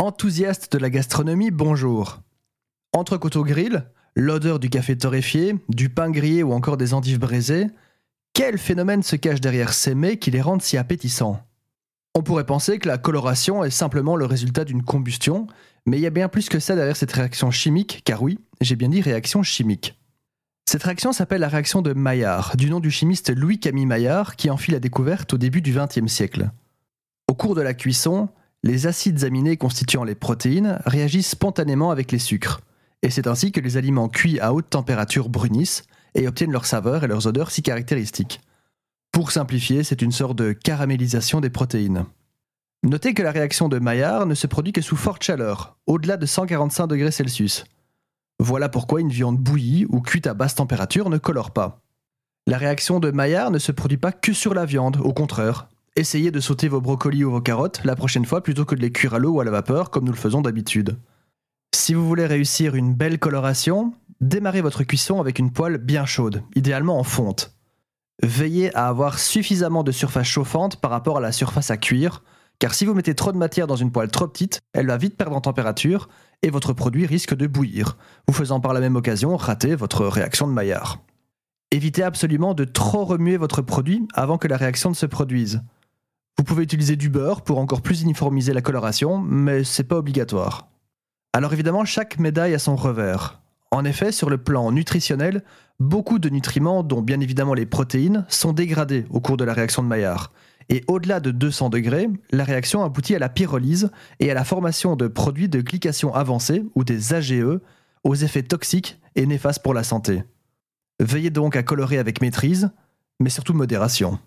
Enthousiaste de la gastronomie, bonjour. Entrecôte au grill, l'odeur du café torréfié, du pain grillé ou encore des endives braisées, quel phénomène se cache derrière ces mets qui les rendent si appétissants ? On pourrait penser que la coloration est simplement le résultat d'une combustion, mais il y a bien plus que ça derrière cette réaction chimique, car oui, j'ai bien dit réaction chimique. Cette réaction s'appelle la réaction de Maillard, du nom du chimiste Louis-Camille Maillard, qui en fit la découverte au début du XXe siècle. Au cours de la cuisson, les acides aminés constituant les protéines réagissent spontanément avec les sucres, et c'est ainsi que les aliments cuits à haute température brunissent et obtiennent leur saveur et leurs odeurs si caractéristiques. Pour simplifier, c'est une sorte de caramélisation des protéines. Notez que la réaction de Maillard ne se produit que sous forte chaleur, au-delà de 145 degrés Celsius. Voilà pourquoi une viande bouillie ou cuite à basse température ne colore pas. La réaction de Maillard ne se produit pas que sur la viande, au contraire. Essayez de sauter vos brocolis ou vos carottes la prochaine fois plutôt que de les cuire à l'eau ou à la vapeur comme nous le faisons d'habitude. Si vous voulez réussir une belle coloration, démarrez votre cuisson avec une poêle bien chaude, idéalement en fonte. Veillez à avoir suffisamment de surface chauffante par rapport à la surface à cuire, car si vous mettez trop de matière dans une poêle trop petite, elle va vite perdre en température et votre produit risque de bouillir, vous faisant par la même occasion rater votre réaction de Maillard. Évitez absolument de trop remuer votre produit avant que la réaction ne se produise. Vous pouvez utiliser du beurre pour encore plus uniformiser la coloration, mais c'est pas obligatoire. Alors évidemment, chaque médaille a son revers. En effet, sur le plan nutritionnel, beaucoup de nutriments, dont bien évidemment les protéines, sont dégradés au cours de la réaction de Maillard. Et au-delà de 200 degrés, la réaction aboutit à la pyrolyse et à la formation de produits de glycation avancée, ou des AGE, aux effets toxiques et néfastes pour la santé. Veillez donc à colorer avec maîtrise, mais surtout modération.